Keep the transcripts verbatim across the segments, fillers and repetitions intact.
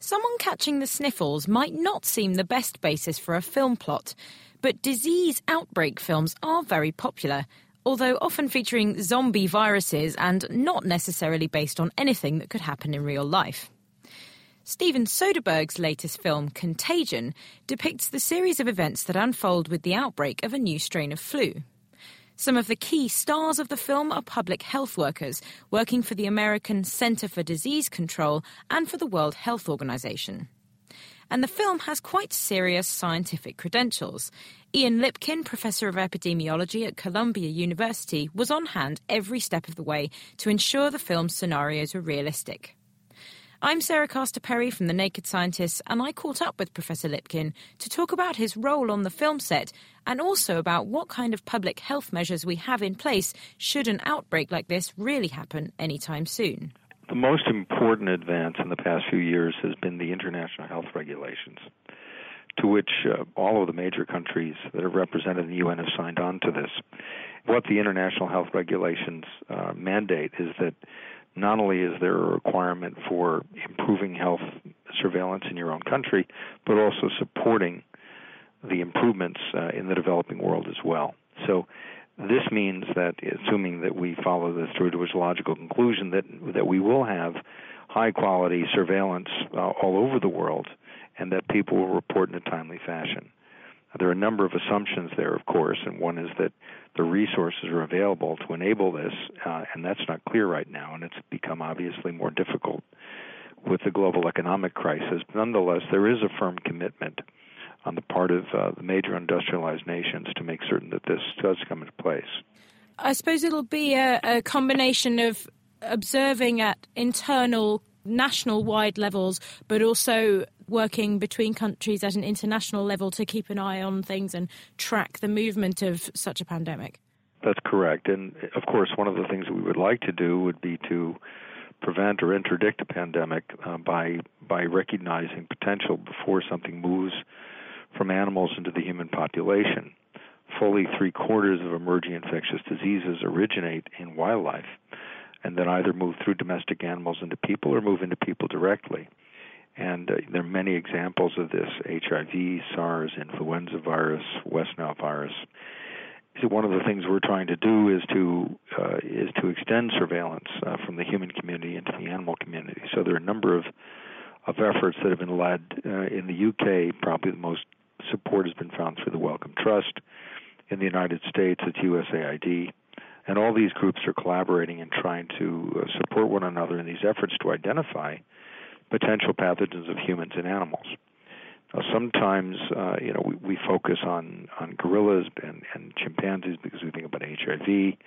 Someone catching the sniffles might not seem the best basis for a film plot, but disease outbreak films are very popular, although often featuring zombie viruses and not necessarily based on anything that could happen in real life. Steven Soderbergh's latest film, Contagion, depicts the series of events that unfold with the outbreak of a new strain of flu. Some of the key stars of the film are public health workers working for the American Center for Disease Control and for the World Health Organization. And the film has quite serious scientific credentials. Ian Lipkin, professor of epidemiology at Columbia University, was on hand every step of the way to ensure the film's scenarios were realistic. I'm Sarah Castor-Perry from The Naked Scientists, and I caught up with Professor Lipkin to talk about his role on the film set and also about what kind of public health measures we have in place should an outbreak like this really happen anytime soon. The most important advance in the past few years has been the international health regulations, to which uh, all of the major countries that are represented in the U N have signed on to this. What the international health regulations uh, mandate is that not only is there a requirement for improving health surveillance in your own country, but also supporting the improvements uh, in the developing world as well. So this means that, assuming that we follow this through to its logical conclusion, that that we will have high-quality surveillance uh, all over the world and that people will report in a timely fashion. There are a number of assumptions there, of course, and one is that the resources are available to enable this, uh, and that's not clear right now, and it's become obviously more difficult with the global economic crisis. But nonetheless, there is a firm commitment on the part of uh, the major industrialized nations to make certain that this does come into place. I suppose it'll be a, a combination of observing at internal, national-wide levels, but also working between countries at an international level to keep an eye on things and track the movement of such a pandemic. That's correct. And, of course, one of the things we would like to do would be to prevent or interdict a pandemic uh, by by recognizing potential before something moves from animals into the human population. Fully three-quarters of emerging infectious diseases originate in wildlife and then either move through domestic animals into people or move into people directly. And uh, there are many examples of this: H I V, SARS, influenza virus, West Nile virus. So one of the things we're trying to do is to uh, is to extend surveillance uh, from the human community into the animal community. So there are a number of of efforts that have been led uh, in the U K. Probably the most support has been found through the Wellcome Trust. In the United States, it's U S A I D. And all these groups are collaborating and trying to support one another in these efforts to identify potential pathogens of humans and animals. Now, sometimes uh, you know we, we focus on, on gorillas and, and chimpanzees because we think about H I V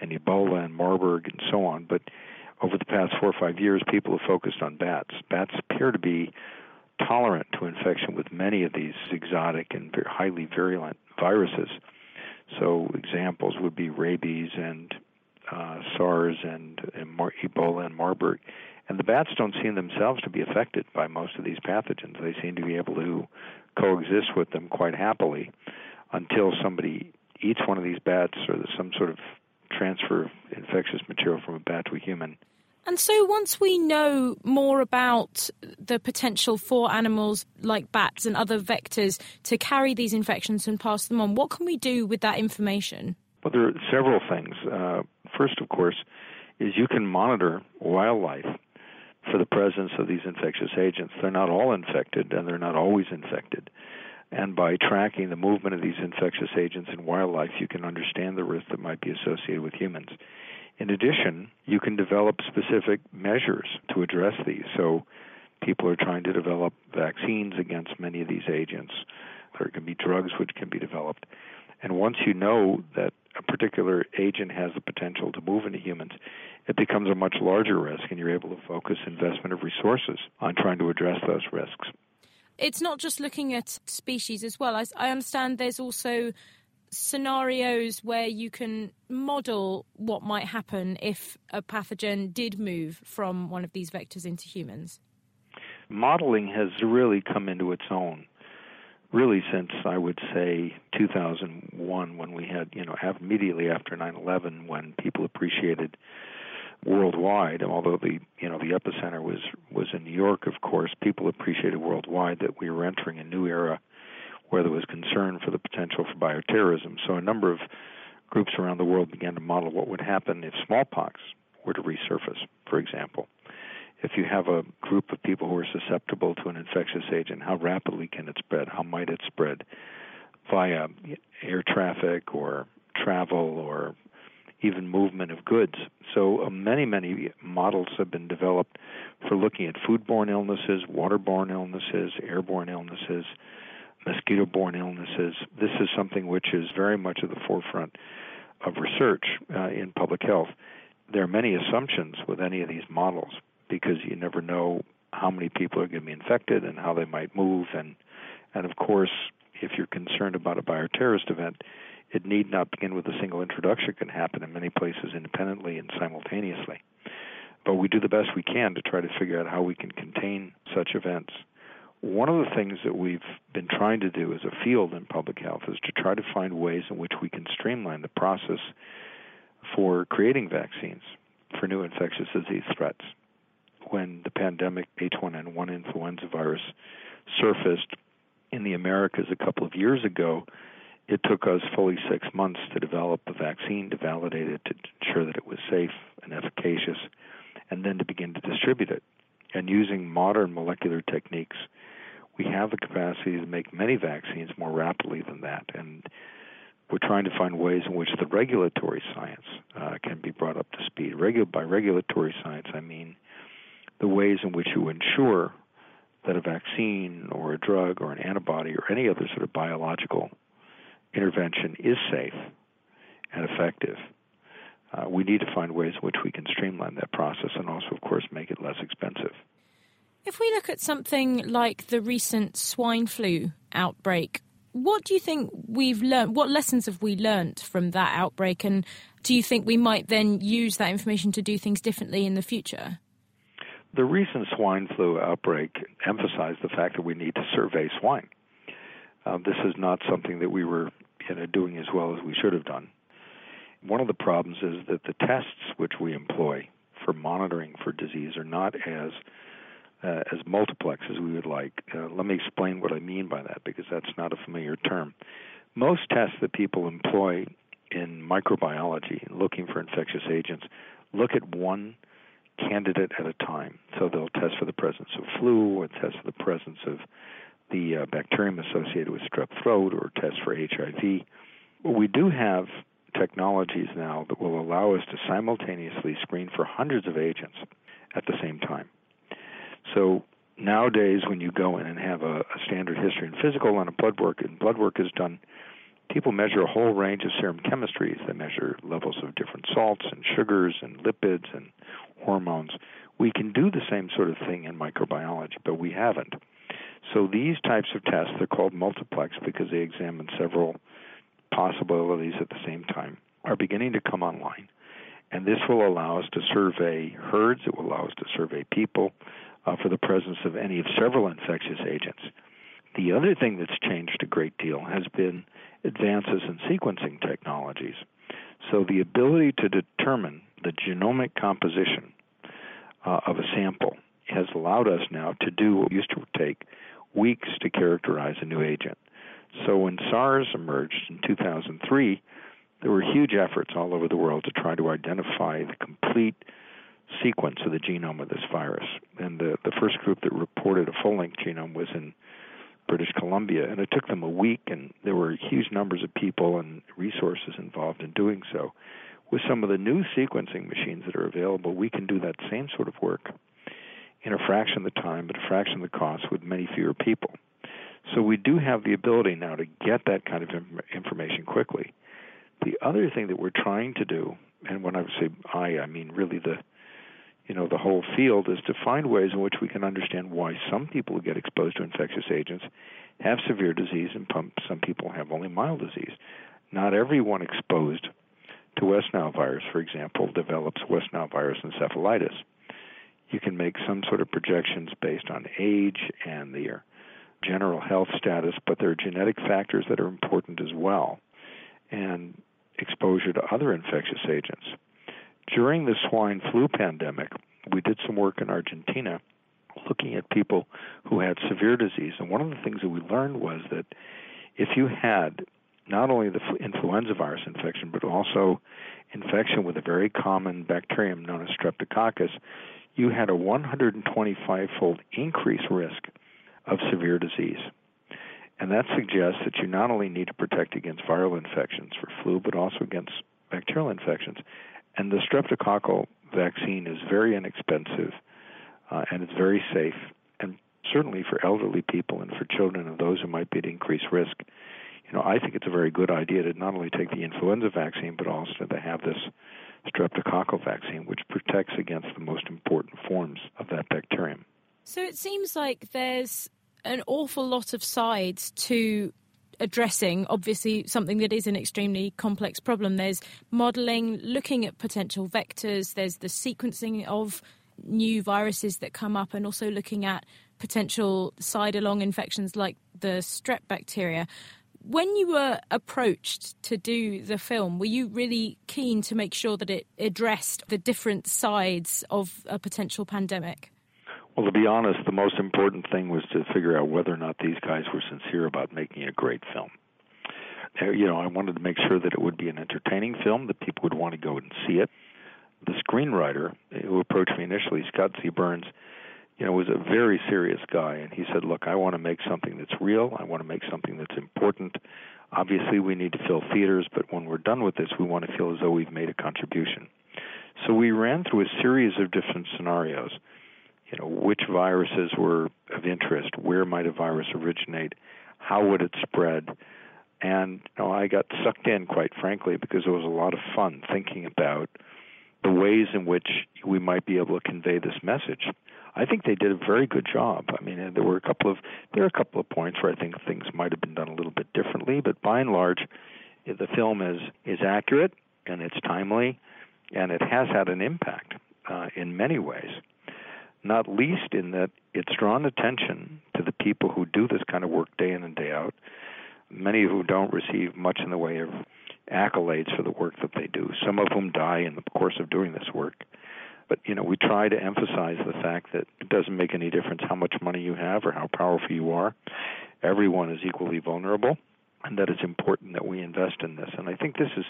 and Ebola and Marburg and so on. But over the past four or five years, people have focused on bats. Bats appear to be tolerant to infection with many of these exotic and highly virulent viruses. So examples would be rabies and uh, SARS and, and Mar- Ebola and Marburg. And the bats don't seem themselves to be affected by most of these pathogens. They seem to be able to coexist with them quite happily until somebody eats one of these bats or there's some sort of transfer of infectious material from a bat to a human. And so once we know more about the potential for animals like bats and other vectors to carry these infections and pass them on, what can we do with that information? Well, there are several things. Uh, first, of course, is you can monitor wildlife for the presence of these infectious agents. They're not all infected, and they're not always infected. And by tracking the movement of these infectious agents in wildlife, you can understand the risk that might be associated with humans. In addition, you can develop specific measures to address these. So people are trying to develop vaccines against many of these agents. There can be drugs which can be developed. And once you know that a particular agent has the potential to move into humans, it becomes a much larger risk, and you're able to focus investment of resources on trying to address those risks. It's not just looking at species as well. I, I understand there's also scenarios where you can model what might happen if a pathogen did move from one of these vectors into humans. Modeling has really come into its own, really since, I would say, two thousand one, when we had, you know, immediately after nine eleven, when people appreciated worldwide, although the, you know, the epicenter was, was in New York, of course, people appreciated worldwide that we were entering a new era where there was concern for the potential for bioterrorism. So a number of groups around the world began to model what would happen if smallpox were to resurface, for example. If you have a group of people who are susceptible to an infectious agent, how rapidly can it spread? How might it spread via air traffic or travel or even movement of goods? So uh, many, many models have been developed for looking at foodborne illnesses, waterborne illnesses, airborne illnesses, mosquito-borne illnesses. This is something which is very much at the forefront of research uh, in public health. There are many assumptions with any of these models, because you never know how many people are going to be infected and how they might move. And, and of course, if you're concerned about a bioterrorist event, it need not begin with a single introduction. It can happen in many places independently and simultaneously. But we do the best we can to try to figure out how we can contain such events. One of the things that we've been trying to do as a field in public health is to try to find ways in which we can streamline the process for creating vaccines for new infectious disease threats. When the pandemic H one N one influenza virus surfaced in the Americas a couple of years ago, it took us fully six months to develop the vaccine, to validate it, to ensure that it was safe and efficacious, and then to begin to distribute it. And using modern molecular techniques, we have the capacity to make many vaccines more rapidly than that. And we're trying to find ways in which the regulatory science uh, can be brought up to speed. Regu- by regulatory science, I mean the ways in which you ensure that a vaccine or a drug or an antibody or any other sort of biological intervention is safe and effective. Uh, we need to find ways in which we can streamline that process and also, of course, make it less expensive. If we look at something like the recent swine flu outbreak, what do you think we've learned? What lessons have we learned from that outbreak? And do you think we might then use that information to do things differently in the future? The recent swine flu outbreak emphasized the fact that we need to survey swine. Uh, this is not something that we were, you know, doing as well as we should have done. One of the problems is that the tests which we employ for monitoring for disease are not as uh, as multiplex as we would like. Uh, let me explain what I mean by that, because that's not a familiar term. Most tests that people employ in microbiology, looking for infectious agents, look at one candidate at a time. So they'll test for the presence of flu, or test for the presence of the uh, bacterium associated with strep throat, or test for H I V. But we do have technologies now that will allow us to simultaneously screen for hundreds of agents at the same time. So nowadays, when you go in and have a, a standard history and physical and a blood work, and blood work is done, people measure a whole range of serum chemistries. They measure levels of different salts and sugars and lipids and hormones. We can do the same sort of thing in microbiology, but we haven't. So these types of tests, they're called multiplex because they examine several possibilities at the same time, are beginning to come online. And this will allow us to survey herds. It will allow us to survey people uh, for the presence of any of several infectious agents. The other thing that's changed a great deal has been advances in sequencing technologies. So the ability to determine the genomic composition uh, of a sample has allowed us now to do what used to take weeks to characterize a new agent. So when SARS emerged in two thousand three, there were huge efforts all over the world to try to identify the complete sequence of the genome of this virus. And the, the first group that reported a full-length genome was in British Columbia, and it took them a week, and there were huge numbers of people and resources involved in doing so. With some of the new sequencing machines that are available, we can do that same sort of work in a fraction of the time, but a fraction of the cost with many fewer people. So we do have the ability now to get that kind of information quickly. The other thing that we're trying to do, and when I say I, I mean really the, you know, the whole field, is to find ways in which we can understand why some people who get exposed to infectious agents have severe disease and some people have only mild disease. Not everyone exposed to West Nile virus, for example, develops West Nile virus encephalitis. You can make some sort of projections based on age and their general health status, but there are genetic factors that are important as well, and exposure to other infectious agents. During the swine flu pandemic, we did some work in Argentina looking at people who had severe disease, and one of the things that we learned was that if you had not only the influenza virus infection, but also infection with a very common bacterium known as streptococcus, you had a one hundred twenty-five-fold increased risk of severe disease. And that suggests that you not only need to protect against viral infections for flu, but also against bacterial infections. And the streptococcal vaccine is very inexpensive, uh, and it's very safe, and certainly for elderly people and for children and those who might be at increased risk. You know, I think it's a very good idea to not only take the influenza vaccine, but also to have this streptococcal vaccine, which protects against the most important forms of that bacterium. So it seems like there's an awful lot of sides to addressing, obviously, something that is an extremely complex problem. There's modelling, looking at potential vectors, there's the sequencing of new viruses that come up, and also looking at potential side-along infections like the strep bacteria. When you were approached to do the film, were you really keen to make sure that it addressed the different sides of a potential pandemic? Well, to be honest, the most important thing was to figure out whether or not these guys were sincere about making a great film. You know, I wanted to make sure that it would be an entertaining film, that people would want to go and see it. The screenwriter who approached me initially, Scott C. Burns, you know, was a very serious guy, and he said, look, I want to make something that's real. I want to make something that's important. Obviously, we need to fill theaters, but when we're done with this, we want to feel as though we've made a contribution. So we ran through a series of different scenarios, you know, which viruses were of interest, where might a virus originate, how would it spread, and you know, I got sucked in, quite frankly, because it was a lot of fun thinking about the ways in which we might be able to convey this message. I think they did a very good job. I mean, there were a couple of there are a couple of points where I think things might have been done a little bit differently, but by and large, the film is is accurate and it's timely, and it has had an impact uh, in many ways. Not least in that it's drawn attention to the people who do this kind of work day in and day out. Many who don't receive much in the way of accolades for the work that they do. Some of whom die in the course of doing this work. But, you know, we try to emphasize the fact that it doesn't make any difference how much money you have or how powerful you are. Everyone is equally vulnerable, and that it's important that we invest in this. And I think this is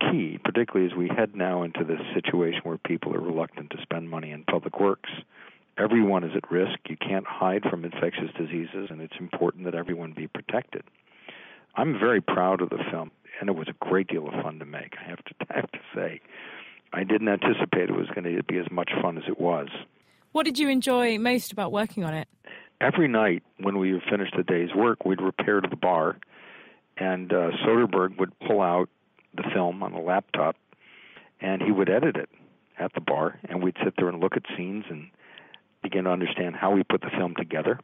key, particularly as we head now into this situation where people are reluctant to spend money in public works. Everyone is at risk. You can't hide from infectious diseases, and it's important that everyone be protected. I'm very proud of the film, and it was a great deal of fun to make, I have to, I have to say. I didn't anticipate it was going to be as much fun as it was. What did you enjoy most about working on it? Every night when we finished the day's work, we'd repair to the bar, and uh, Soderbergh would pull out the film on a laptop, and he would edit it at the bar, and we'd sit there and look at scenes and begin to understand how we put the film together.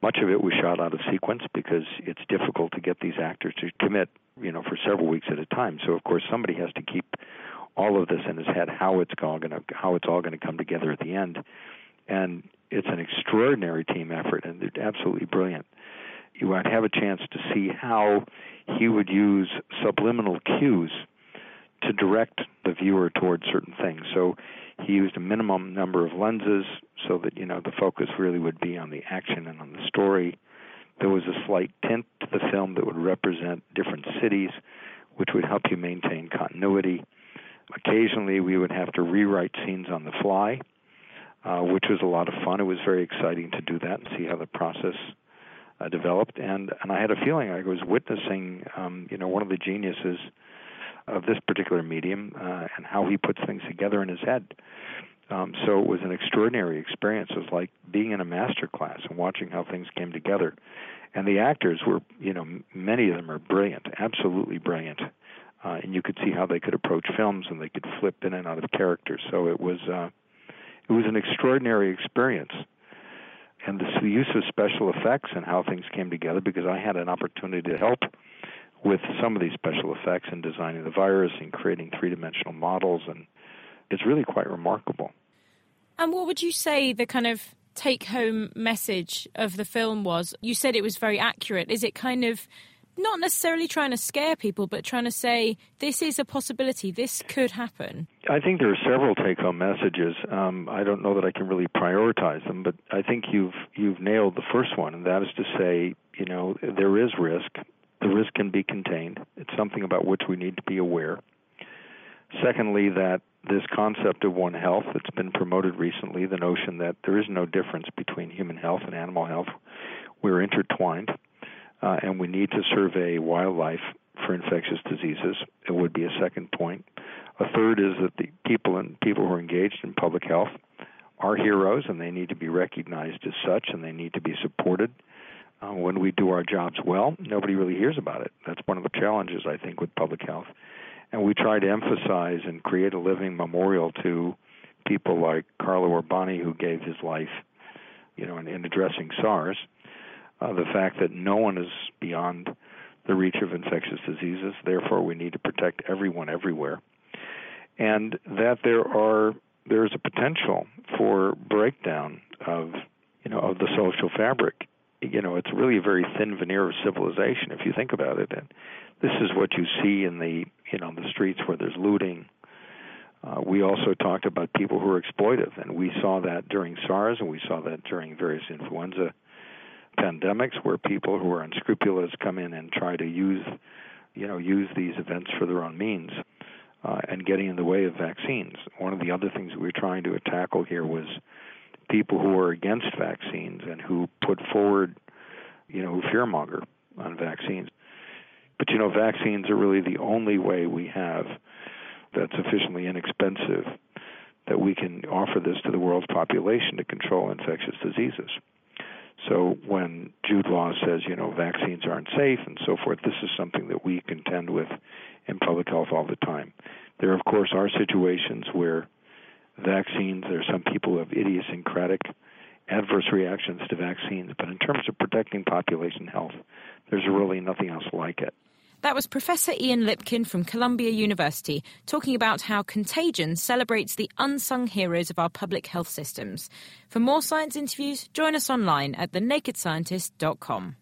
Much of it was shot out of sequence because it's difficult to get these actors to commit, you know, for several weeks at a time. So, of course, somebody has to keep all of this in his head, how it's all going to how it's all going to come together at the end. And it's an extraordinary team effort, and they're absolutely brilliant. You would have a chance to see how he would use subliminal cues to direct the viewer towards certain things. So he used a minimum number of lenses so that, you know, the focus really would be on the action and on the story. There was a slight tint to the film that would represent different cities, which would help you maintain continuity. Occasionally, we would have to rewrite scenes on the fly, uh, which was a lot of fun. It was very exciting to do that and see how the process uh, developed. And, and I had a feeling I was witnessing, um, you know, one of the geniuses of this particular medium uh, and how he puts things together in his head. Um, so it was an extraordinary experience. It was like being in a master class and watching how things came together. And the actors were, you know, many of them are brilliant, absolutely brilliant. uh, and you could see how they could approach films, and they could flip in and out of character. So it was uh, it was an extraordinary experience. And this, the use of special effects and how things came together, because I had an opportunity to help with some of these special effects in designing the virus and creating three-dimensional models, and it's really quite remarkable. And what would you say the kind of take-home message of the film was? You said it was very accurate. Is it kind of not necessarily trying to scare people, but trying to say this is a possibility, this could happen? I think there are several take-home messages. Um, I don't know that I can really prioritize them, but I think you've you've nailed the first one, and that is to say, you know, there is risk. The risk can be contained. It's something about which we need to be aware. Secondly, that this concept of One Health that's been promoted recently, the notion that there is no difference between human health and animal health. We're intertwined, uh, and we need to survey wildlife for infectious diseases. It would be a second point. A third is that the people and people who are engaged in public health are heroes, and they need to be recognized as such, and they need to be supported. Uh, when we do our jobs well, nobody really hears about it. That's one of the challenges, I think, with public health. And we try to emphasize and create a living memorial to people like Carlo Urbani, who gave his life, you know, in, in addressing SARS. Uh, the fact that no one is beyond the reach of infectious diseases, therefore we need to protect everyone everywhere. And that there are there is a potential for breakdown of, you know, of the social fabric. You know, it's really a very thin veneer of civilization if you think about it. And this is what you see in the, you know, the streets where there's looting. Uh, we also talked about people who are exploitive, and we saw that during SARS, and we saw that during various influenza pandemics, where people who are unscrupulous come in and try to use, you know, use these events for their own means, uh, and getting in the way of vaccines. One of the other things we were trying to tackle here was people who are against vaccines and who put forward, you know, who fearmonger on vaccines. But, you know, vaccines are really the only way we have that's sufficiently inexpensive that we can offer this to the world's population to control infectious diseases. So when Jude Law says, you know, vaccines aren't safe and so forth, this is something that we contend with in public health all the time. There, of course, are situations where vaccines, there are some people who have idiosyncratic adverse reactions to vaccines, but in terms of protecting population health, there's really nothing else like it. That was Professor Ian Lipkin from Columbia University talking about how Contagion celebrates the unsung heroes of our public health systems. For more science interviews, join us online at the naked scientist dot com.